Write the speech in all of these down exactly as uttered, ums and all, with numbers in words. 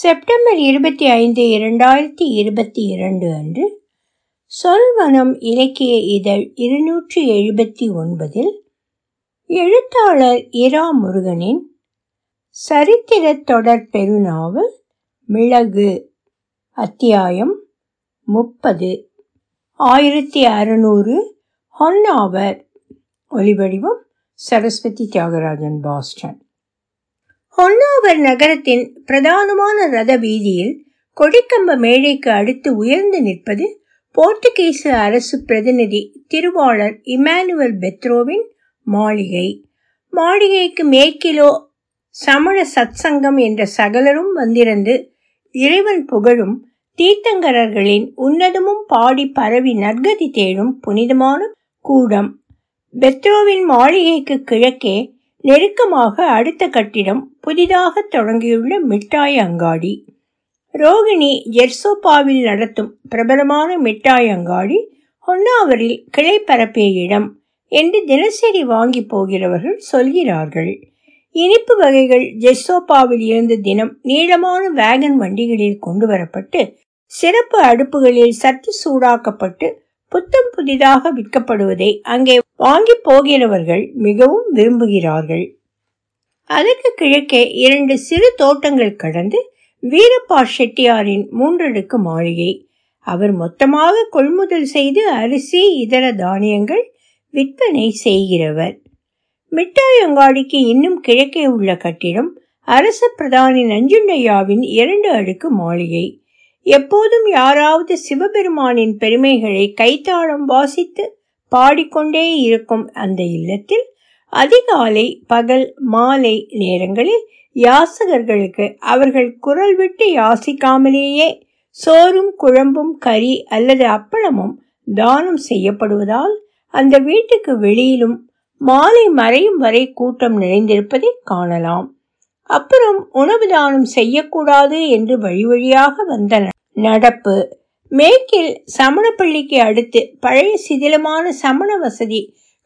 September இருபத்தி ஐந்து இரண்டாயிரத்தி இருபத்தி இரண்டு அன்று சொல்வனம் இலக்கிய இதழ் இருநூற்றி எழுபத்தி ஒன்பதில் எழுத்தாளர் இரா முருகனின் சரித்திர தொடர் பெருநாவல் மிளகு அத்தியாயம் முப்பது ஆயிரத்தி அறுநூறு ஹொன்னாவர். ஒலிவடிவம் சரஸ்வதி தியாகராஜன், பாஸ்டன். ஹொன்னாவர் நகரத்தின் பிரதானமான ரத வீதியில் கொடிக்கம்ப மேடைக்கு அடுத்து உயர்ந்து நிற்பது போர்த்துகீசு அரசு பிரதிநிதி திருவாளர் இமானுவல் பெத்ரோவின் மாளிகை. மாளிகைக்கு மேற்கிலோ சமண சத்சங்கம் என்ற சகலரும் வந்திருந்து இறைவன் புகழும் தீர்த்தங்கரர்களின் உன்னதமும் பாடி பரவி நற்கதி தேடும் புனிதமான கூடம். பெத்ரோவின் மாளிகைக்கு கிழக்கே நெருக்கமாக அடுத்த கட்டிடம் புதிதாக தொடங்கியுள்ள மிட்டாய் அங்காடி. ரோகிணி ஜெர்சோபாவில் நடத்தும் பிரபலமான மிட்டாய் அங்காடி ஹொன்னாவரில் கிளை பரப்பிய இடம் என்று தினசரி வாங்கி போகிறவர்கள் சொல்கிறார்கள். இனிப்பு வகைகள் ஜெர்சோபாவில் இருந்து தினம் நீளமான வேகன் வண்டிகளில் கொண்டு வரப்பட்டு சிறப்பு அடுப்புகளில் சற்று சூடாக்கப்பட்டு புத்தம் புதிதாக விற்கப்படுவதை அங்கே வாங்கி போகிறவர்கள் மிகவும் விரும்புகிறார்கள். அதற்கு கிழக்கே இரண்டு சிறு தோட்டங்கள் கடந்து வீரப்பா செட்டியாரின் மூன்றடுக்கு மாளிகை. அவர் மொத்தமாக கொள்முதல் செய்து அரிசி இதர தானியங்கள் விற்பனை செய்கிறவர். மிட்டாய் அங்காடிக்கு இன்னும் கிழக்கே உள்ள கட்டிடம் அரச பிரதானி நஞ்சுண்டய்யாவின் இரண்டு அடுக்கு மாளிகை. எப்போதும் யாராவது சிவபெருமானின் பெருமைகளை கைத்தாளம் வாசித்து பாடிக்கொண்டே இருக்கும் அந்த இல்லத்தில் அதிகாலை பகல் மாலை நேரங்களில் யாசகர்களுக்கு அவர்கள் குரல் விட்டு யாசிக்காமலேயே சோறும் குழம்பும் கறி அல்லது அப்பளமும் தானம் செய்யப்படுவதால் அந்த வீட்டுக்கு வெளியிலும் மாலை மறையும் வரை கூட்டம் நிறைந்திருப்பதை காணலாம். அப்புறம் உணவு தானம் செய்யக்கூடாது என்று வழி வழியாக வந்த நடப்பு. மேற்கில் சமணப்பள்ளிக்கு அடுத்து பழைய சிதிலமான சமண வசதி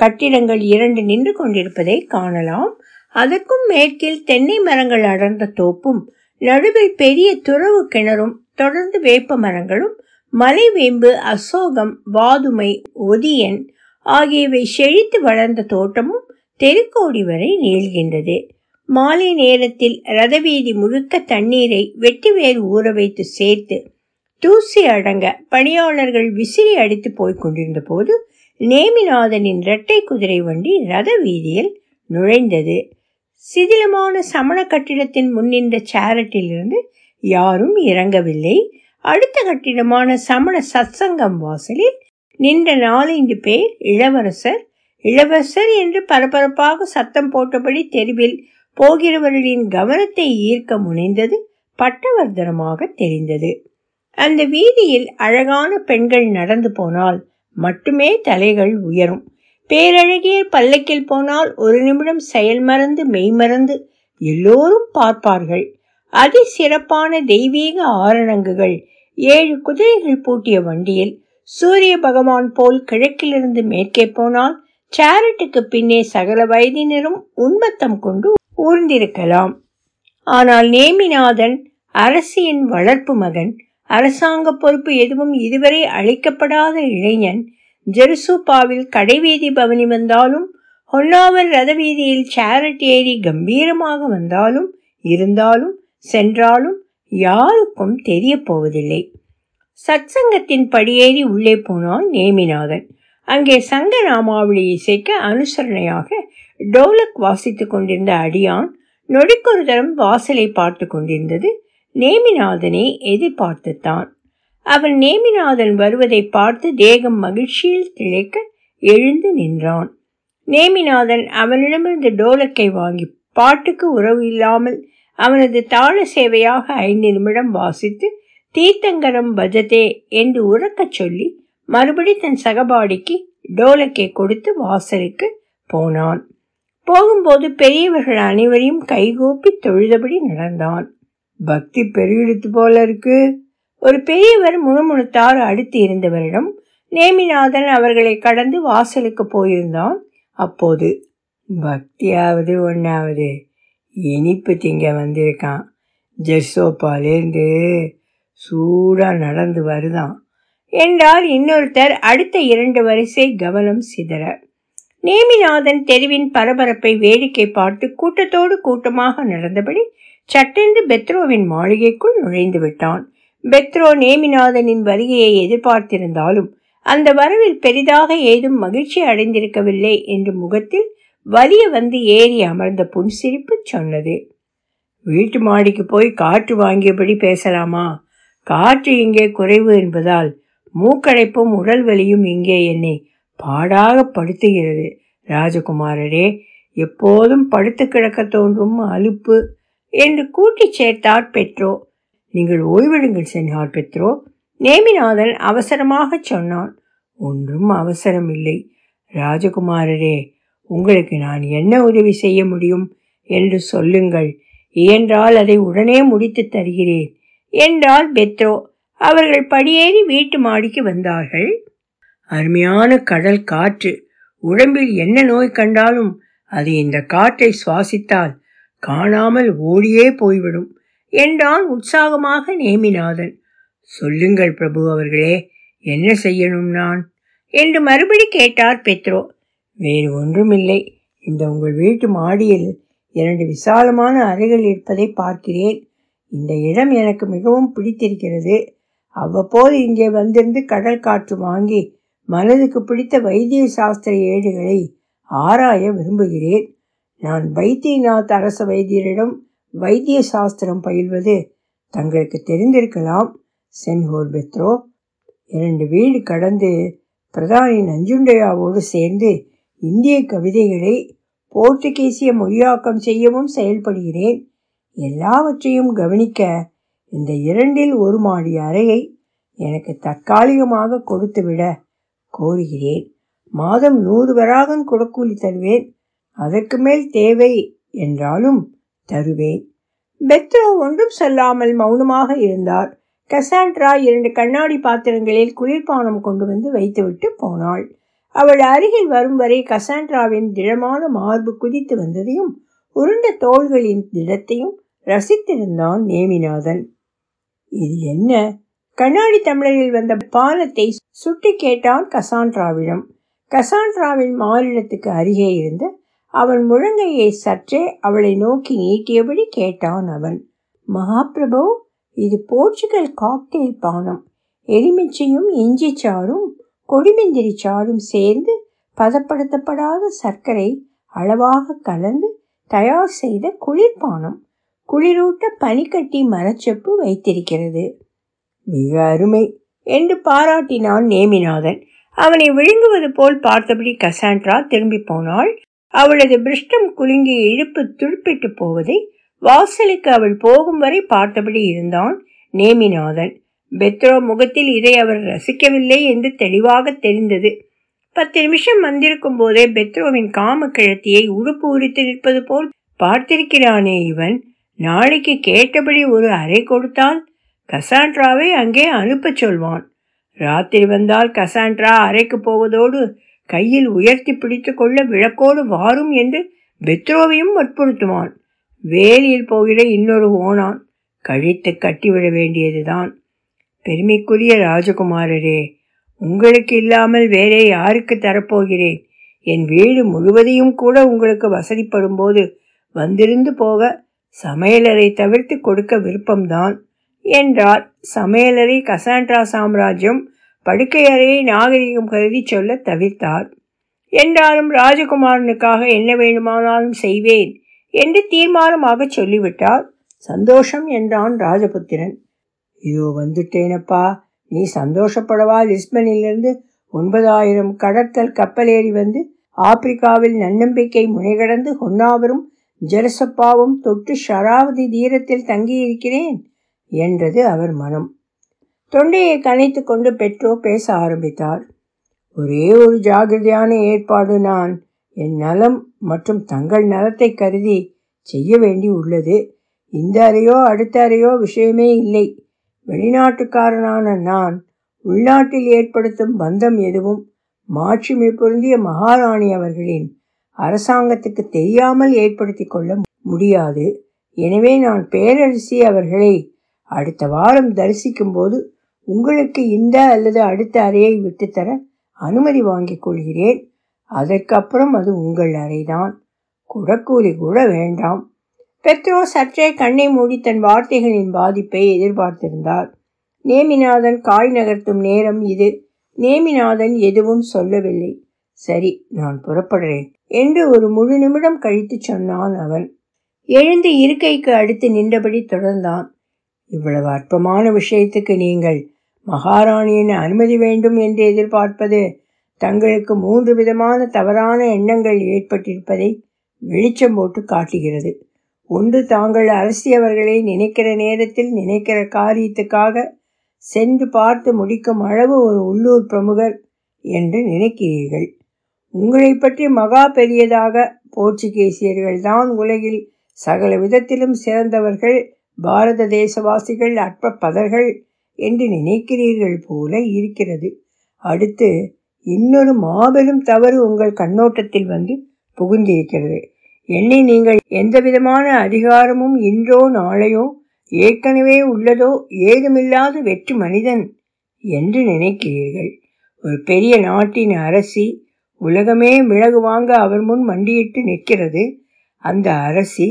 கட்டிடங்கள் இரண்டு நின்று கொண்டிருப்பதை காணலாம். அதற்கும் மேற்கில் தென்னை மரங்கள் அடர்ந்த தோப்பும் நடுவில் பெரிய துறவு கிணறும் தொடர்ந்து வேப்ப மரங்களும் மலைவேம்பு அசோகம் வாதுமை ஒதியன் ஆகியவை செழித்து வளர்ந்த தோட்டமும் தெருக்கோடி வரை நீள்கின்றது. மாலை நேரத்தில் ரதவீதி முழுக்க தண்ணீரை வெட்டி வேர் ஊற வைத்து சேர்த்து தூசி அடங்க பணியாளர்கள் விசிறி அடித்து போய்க் கொண்டிருந்த போது நேமிநாதனின் இரட்டை குதிரை வண்டி ரத வீதியில் நுழைந்தது. சிதிலமான சமண கட்டிடத்தின் முன்னின்ற சேரட்டிலிருந்து யாரும் இறங்கவில்லை. அடுத்த கட்டிடமான சமண சத்சங்கம் வாசலில் நின்ற நாலஞ்சு பேர் இளவரசர் இளவரசர் என்று பரபரப்பாக சத்தம் போட்டபடி தெருவில் போகிறவர்களின் கவனத்தை ஈர்க்க முனைந்தது பட்டவர்தனமாக தெரிந்தது. அந்த வீதியில் அழகான பெண்கள் நடந்து போனால் மட்டுமே தலைகள் உயரும். பேரழகிய பல்லக்கில் போனால் ஒரு நிமிடம் செயல் மறந்து மெய் மறந்து எல்லோரும் பார்ப்பார்கள். அதி சிறப்பான தெய்வீக ஆரணங்குகள் ஏழு குதிரைகள் பூட்டிய வண்டியில் சூரிய பகவான் போல் கிழக்கிலிருந்து மேற்கே போனால் சேரட்டுக்கு பின்னே சகல வயதினரும் உன்மத்தம் கொண்டு ஊர்ந்திருக்கலாம். ஆனால் நேமிநாதன் அரசியின் வளர்ப்பு மகன், அரசாங்க பொறுப்பு எதுவும் இதுவரை அளிக்கப்படாத இளைஞன், ஜெருசூப்பாவில் கடைவீதி பவனி வந்தாலும் ஹொன்னாவர் ரதவீதியில் சேரட் ஏறி கம்பீரமாக வந்தாலும் இருந்தாலும் சென்றாலும் யாருக்கும் தெரிய போவதில்லை. சத்சங்கத்தின் படியேறி உள்ளே போனான் நேமிநாதன். அங்கே சங்க நாமாவளி இசைக்க அனுசரணையாக டோலக் வாசித்து கொண்டிருந்த அடியான் நொடிக்கொரு தரம் வாசலை பார்த்து கொண்டிருந்தது. நேமிநாதனை எதிர்பார்த்துத்தான். அவன் நேமிநாதன் வருவதை பார்த்து தேகம் மகிழ்ச்சியில் திளைக்க எழுந்து நின்றான். நேமிநாதன் அவனிடமிருந்து டோலக்கை வாங்கி பாட்டுக்கு உறவு இல்லாமல் அவனது தாள சேவையாக ஐந்து நிமிடம் வாசித்து தீர்த்தங்கரம் பஜதே என்று உறக்க சொல்லி மறுபடி தன் சகபாடிக்கு டோலக்கை கொடுத்து வாசலுக்கு போனான். போகும்போது பெரியவர்கள் அனைவரையும் கைகூப்பி தொழுதபடி நடந்தான். பக்தி பெருகெடுத்து போல இருக்கு, ஒரு பெரியவர் முணுமுணுத்தார் அடுத்து இருந்தவரிடம். நேமிநாதன் அவர்களை கடந்து வாசலுக்கு போயிருந்தான். அப்போது, பக்தியாவது ஒன்றாவது இனிப்பு திங்க வந்திருக்கான், ஜெர்சோப்பாலேருந்து சூடாக நடந்து வருதான் என்றால் இன்னொருத்தர். அடுத்த இரண்டு வரிசை கவனம் சிதற. நேமிநாதன் தெருவின் பரபரப்பை வேடிக்கை பார்த்து கூட்டத்தோடு கூட்டமாக நடந்தபடி சட்டென்று பெத்ரோவின் மாளிகைக்குள் நுழைந்து விட்டான். பெத்ரோ நேமிநாதனின் வருகையை எதிர்பார்த்திருந்தாலும் அந்த வரவில் பெரிதாக ஏதும் மகிழ்ச்சி அடைந்திருக்கவில்லை என்று முகத்தில் வலிய வந்து ஏறி அமர்ந்த புன்சிரிப்பு சொன்னது. வீட்டு மாடிக்கு போய் காற்று வாங்கியபடி பேசலாமா? காற்று இங்கே குறைவு என்பதால் மூக்கடைப்பும் உடல் வலியும் இங்கே என்னை பாடாக படுத்துகிறது ராஜகுமாரரே. எப்போதும் படுத்து கிடக்க தோன்றும் அலுப்பு என்று கூட்டி சேர்த்தார் பெத்ரோ. நீங்கள் ஓய்வெடுங்கள் சென்றார் பெத்ரோ, நேமிநாதன் அவசரமாக சொன்னான். ஒன்றும் அவசரம் இல்லை ராஜகுமாரரே, உங்களுக்கு நான் என்ன உதவி செய்ய முடியும் என்று சொல்லுங்கள், இயன்றால் அதை உடனே முடித்து தருகிறேன் என்றால் பெத்ரோ. அவர்கள் படியேறி வீட்டு மாடிக்கு வந்தார்கள். அருமையான கடல் காற்று. உடம்பில் என்ன நோய் கண்டாலும் அது இந்த காற்றை சுவாசித்தால் காணாமல் ஓடியே போய்விடும் என்றான் உற்சாகமாக நேமிநாதன். சொல்லுங்கள் பிரபு அவர்களே, என்ன செய்யணும் நான் என்று மறுபடி கேட்டார் பெத்ரோ. வேறு ஒன்றுமில்லை, இந்த உங்கள் வீட்டு மாடியில் இரண்டு விசாலமான அறைகள் இருப்பதை பார்க்கிறேன். இந்த இடம் எனக்கு மிகவும் பிடித்திருக்கிறது. அவ்வப்போது இங்கே வந்திருந்து கடல் காற்று வாங்கி மனதுக்கு பிடித்த வைத்திய சாஸ்திர ஏடுகளை ஆராய விரும்புகிறேன். நான் வைத்தியநாத் அரச வைத்தியரிடம் வைத்திய சாஸ்திரம் பயில்வது தங்களுக்கு தெரிந்திருக்கலாம் சென்ஹோர் பெத்ரோ. இரண்டு வீடு கடந்து பிரதானி நஞ்சுண்டையாவோடு சேர்ந்து இந்திய கவிதைகளை போர்த்துகீசிய மொழியாக்கம் செய்யவும் செயல்படுகிறேன். எல்லாவற்றையும் கவனிக்க இந்த இரண்டில் ஒரு மாடி அறையை எனக்கு தற்காலிகமாக கொடுத்துவிட கோருகிறேன். மாதம் நூறு வராகன் கொடுக்கூலி தருவேன். அதற்கு மேல் தேவை என்றாலும் தருவேன். பெத்ரோ ஒன்றும் சொல்லாமல் மௌனமாக இருந்தார். கசாண்ட்ரா இரண்டு கண்ணாடி பாத்திரங்களில் குளிர்பானம் கொண்டு வந்து வைத்துவிட்டு போனாள். அவள் அருகில் வரும் வரை கசாண்ட்ராவின் திடமான மார்பு குதித்து வந்ததையும் உருண்ட தோள்களின் திடத்தையும் ரசித்திருந்தான் நேமிநாதன். இது என்ன? கண்ணாடி டம்ளரில் வந்த பானத்தை சுட்டி கேட்டான் கசாண்ட்ராவிடம். கசாண்ட்ராவின் மாறிடத்துக்கு அருகே இருந்த அவன் முழங்கையை சற்றே அவளை நோக்கி நீட்டியபடி கேட்டான் அவன். மகாபிரபு, இது போர்ச்சுகல் காக்டெயில் பானம். எலுமிச்சையும் இஞ்சி சாறும் கொடிமந்திரி சாறும் சேர்ந்து பதப்படுத்தப்படாத சர்க்கரை அளவாக கலந்து தயார் செய்த குளிர்பானம். குளிரூட்ட பனிக்கட்டி மரச்செப்பு வைத்திருக்கிறது. மிக அருமை என்று பாராட்டினான் நேமிநாதன். அவனை விழுங்குவது போல் பார்த்தபடி கசாண்ட்ரா திரும்பி போனாள். அவளது பிருஷ்டம் குலுங்கி இழுப்பு துடுப்பிட்டு போவதை வாசலுக்கு அவள் போகும் வரை பார்த்தபடி இருந்தான் நேமிநாதன். பெத்ரோ முகத்தில் இதை அவர் ரசிக்கவில்லை என்று தெளிவாக தெரிந்தது. பத்து நிமிஷம் வந்திருக்கும் போதே பெத்ரோவின் காம கிழத்தியை உடுப்பு உரித்து நிற்பது போல் பார்த்திருக்கிறானே இவன். நாளைக்கு கேட்டபடி ஒரு அறை கொடுத்தால் கசாண்ட்ராவை அங்கே அனுப்ப சொல்வான். ராத்திரி வந்தால் கசாண்ட்ரா அறைக்கு போவதோடு கையில் உயர்த்தி பிடித்து கொள்ள விளக்கோடு வாரும் என்று பெத்ரோவையும் வற்புறுத்துவான். வேலியில் போகிற இன்னொரு ஓனான் கழித்து கட்டிவிட வேண்டியதுதான். பெருமைக்குரிய ராஜகுமாரரே, உங்களுக்கு இல்லாமல் வேறே யாருக்கு தரப்போகிறேன்? என் வீடு முழுவதையும் கூட உங்களுக்கு வசதிப்படும் போது வந்திருந்து போக சமையலறை தவிர்த்து கொடுக்க விருப்பம்தான் என்றார். சமையலறை கசாண்ட்ரா சாம்ராஜ்யம், படுக்கையறையை நாகரிகம் கருதி சொல்ல தவிர்த்தார். என்றாலும் ராஜகுமாரனுக்காக என்ன வேண்டுமானாலும் செய்வேன் என்று தீர்மானமாக சொல்லிவிட்டார். சந்தோஷம் என்றான் ராஜபுத்திரன். இதோ வந்துட்டேனப்பா, நீ சந்தோஷப்படவா? லிஸ்பனிலிருந்து ஒன்பதாயிரம் கடற்கல் கப்பலேறி வந்து ஆப்பிரிக்காவில் நன்னம்பிக்கை முனைகடந்து ஹொன்னாவரும் ஜெரசப்பாவும் தொட்டு ஷராவதி தீரத்தில் தங்கியிருக்கிறேன் என்றது அவர் மனம். தொண்டையை கனைத்து கொண்டு பெட்ரோ பேச ஆரம்பித்தார். ஒரே ஒரு ஜாகிரதையான ஏற்பாடு நான் என் நலம் மற்றும் தங்கள் நலத்தை கருதி செய்ய வேண்டி உள்ளது. இந்த அறையோ அடுத்த அறையோ விஷயமே இல்லை. வெளிநாட்டுக்காரனான நான் உள்நாட்டில் ஏற்படுத்தும் பந்தம் எதுவும் மாட்சிமை பொருந்திய மகாராணி அவர்களின் அரசாங்கத்துக்கு தெரியாமல் ஏற்படுத்தி கொள்ள முடியாது எனவே நான் பேரரசி அவர்களை அடுத்த வாரம் தரிசிக்கும் போது உங்களுக்கு இந்த அல்லது அடுத்த அறையை விட்டுத்தர அனுமதி வாங்கிக் கொள்கிறேன். அதற்கப்புறம் அது உங்கள் அறைதான், குடக்கூலி கூட வேண்டாம். பெத்ரோ சற்றே கண்ணை மூடி தன் வார்த்தைகளின் பாதிப்பை எதிர்பார்த்திருந்தார். நேமிநாதன் கால் நகர்த்தும் நேரம் இது. நேமிநாதன் எதுவும் சொல்லவில்லை. சரி, நான் புறப்படுறேன் என்று ஒரு முழு நிமிடம் கழித்து சொன்னான் அவன். எழுந்து இருக்கைக்கு அடுத்து நின்றபடி தொடர்ந்தான். இவ்வளவு அற்பமான விஷயத்துக்கு நீங்கள் மகாராணியின் அனுமதி வேண்டும் என்று எதிர்பார்ப்பது தங்களுக்கு மூன்று விதமான தவறான எண்ணங்கள் ஏற்பட்டிருப்பதை வெளிச்சம் போட்டு காட்டுகிறது. ஒன்று, தாங்கள் அரசியவர்களை நினைக்கிற நேரத்தில் நினைக்கிற காரியத்துக்காக சென்று பார்த்து முடிக்கும் அளவு ஒரு உள்ளூர் பிரமுகர் என்று நினைக்கிறீர்கள். உங்களை பற்றி மகா பெரியதாக போர்ச்சுகீசியர்கள் தான் உலகில் சகல விதத்திலும் சிறந்தவர்கள், பாரத தேசவாசிகள், அற்ப பதர்கள் என்று நினைக்கிறீர்கள் போல இருக்கிறது. அடுத்து இன்னொரு மாபெரும் தவறு உங்கள் கண்ணோட்டத்தில் வந்து புகுந்திருக்கிறது. என்னை நீங்கள் எந்த விதமான அதிகாரமும் இன்றோ நாளையோ ஏற்கனவே உள்ளதோ ஏதுமில்லாத வெற்று மனிதன் என்று நினைக்கிறீர்கள். ஒரு பெரிய நாட்டின் அரசி, உலகமே மிளகு வாங்க அவர் முன் மண்டியிட்டு நிற்கிறது. அந்த அரசி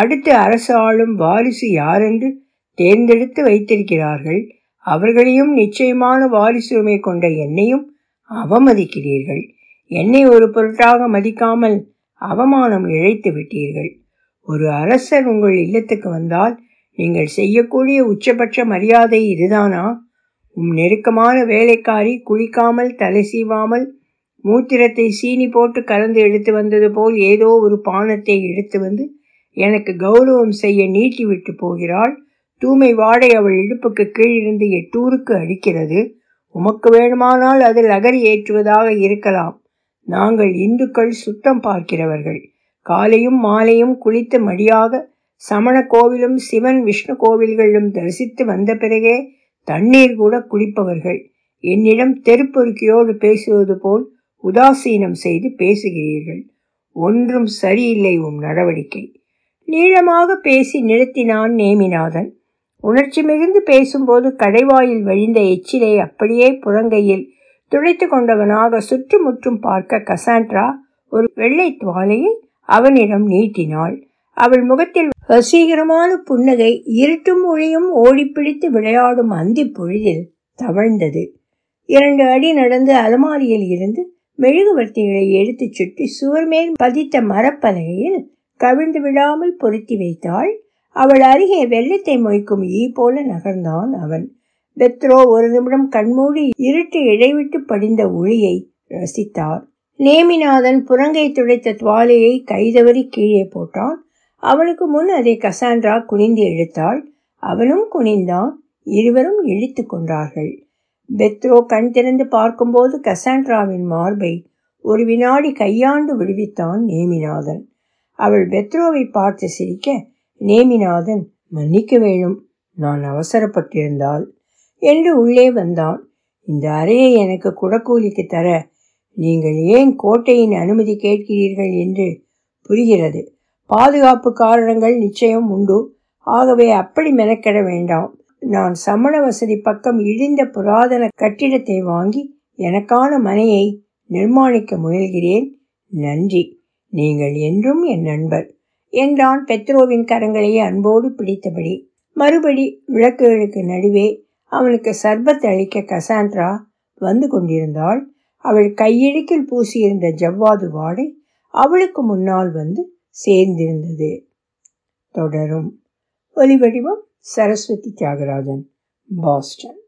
அடுத்து அரசு ஆளும் வாரிசு யாரென்று தேர்ந்தெடுத்து வைத்திருக்கிறார்கள். அவர்களையும் நிச்சயமான வாரிசுரிமை கொண்ட என்னையும் அவமதிக்கிறீர்கள். என்னை ஒரு பொருட்டாக மதிக்காமல் அவமானம் இழைத்து விட்டீர்கள். ஒரு அரசர் உங்கள் இல்லத்துக்கு வந்தால் நீங்கள் செய்யக்கூடிய உச்சபட்ச மரியாதை இதுதானா? உம் நெருக்கமான வேலைக்காரி குளிக்காமல் தலை சீவாமல் மூத்திரத்தை சீனி போட்டு கலந்து எடுத்து வந்தது போல் ஏதோ ஒரு பானத்தை எடுத்து வந்து எனக்கு கௌரவம் செய்ய நீட்டி விட்டு போகிறாள். தூமை வாடை அவள் இடுப்புக்கு கீழிருந்து எட்டூருக்கு அடிக்கிறது. உமக்கு வேணுமானால் அதில் அகரி ஏற்றுவதாக இருக்கலாம். நாங்கள் இந்துக்கள் சுத்தம் பார்க்கிறவர்கள். காலையும் மாலையும் குளித்து மடியாக சமண கோவிலும் சிவன் விஷ்ணு கோவில்களிலும் தரிசித்து வந்த பிறகே தண்ணீர் கூட குளிப்பவர்கள். என்னிடம் தெருப்பொருக்கியோடு பேசுவது போல் உதாசீனம் செய்து பேசுகிறீர்கள். ஒன்றும் சரியில்லை உம் நடவடிக்கை. நீளமாக பேசி நிறுத்தினான் நேமிநாதன். உணர்ச்சி மிகுந்து பேசும்போது கடைவாயில் வழிந்த எச்சிலை அப்படியே புறங்கையில் துடைத்து கொண்டவனாக சுற்றுமுற்றும் பார்க்க கசாண்ட்ரா ஒரு வெள்ளை துவாலையை அவனிடம் நீட்டினாள். அவள் முகத்தில் வசீகரமான புன்னகை இருட்டும் ஒளியும் ஓடிப்பிடித்து விளையாடும் அந்தி பொழுதில் தவழ்ந்தது. இரண்டு அடி நடந்து அலமாரியில் இருந்து மெழுகுவர்த்திகளை எடுத்து சுட்டி சுவர் மேல் பதித்த மரப்பலகையில் கவிழ்ந்து விடாமல் பொருத்தி வைத்தாள். அவள் அருகே வெள்ளத்தை மொய்க்கும் ஈ போல நகர்ந்தான் அவன். பெத்ரோ ஒரு நிமிடம் கண்மூடி இருட்டு இடைவிட்டு படிந்த ஒளியை ரசித்தார். நேமிநாதன் புறங்கை துடைத்த துவாலையை கைதவறி கீழே போட்டான். அவனுக்கு முன் அதை கசாண்ட்ரா குனிந்து இழுத்தாள். அவனும் குனிந்தான். இருவரும் இழித்து கொண்டார்கள். பெத்ரோ கண் திறந்து பார்க்கும்போது கசாண்ட்ராவின் மார்பை ஒரு வினாடி கையாண்டு விடுவித்தான் நேமிநாதன். அவள் பெத்ரோவை பார்த்து சிரிக்க நேமிநாதன் மன்னிக்க வேண்டும், நான் அவசரப்பட்டிருந்தால் என்று உள்ளே வந்தான். இந்த அறையை எனக்கு குடக்கூலிக்கு தர நீங்கள் ஏன் கோட்டையின் அனுமதி கேட்கிறீர்கள் என்று புரிகிறது. பாதுகாப்பு காரணங்கள் நிச்சயம் உண்டு. ஆகவே அப்படி மெனக்கெட வேண்டாம். நான் சமண வசதி பக்கம் இடிந்த புராதன கட்டிடத்தை வாங்கி எனக்கான மனையை நிர்மாணிக்க முயல்கிறேன். நன்றி, நீங்கள் என்றும் என் நண்பர் என்றான் பெத்ரோவின் கரங்களை அன்போடு பிடித்தபடி. மறுபடி விளக்குகளுக்கு நடுவே அவனுக்கு சர்பத் அளிக்க கசாண்ட்ரா வந்து கொண்டிருந்தாள். அவள் கையிடுக்கில் பூசியிருந்த ஜவ்வாது வாடை அவளுக்கு முன்னால் வந்து சேர்ந்திருந்தது. தொடரும். ஒலிவடிவம் சரஸ்வதி தியாகராஜன், பாஸ்டன்.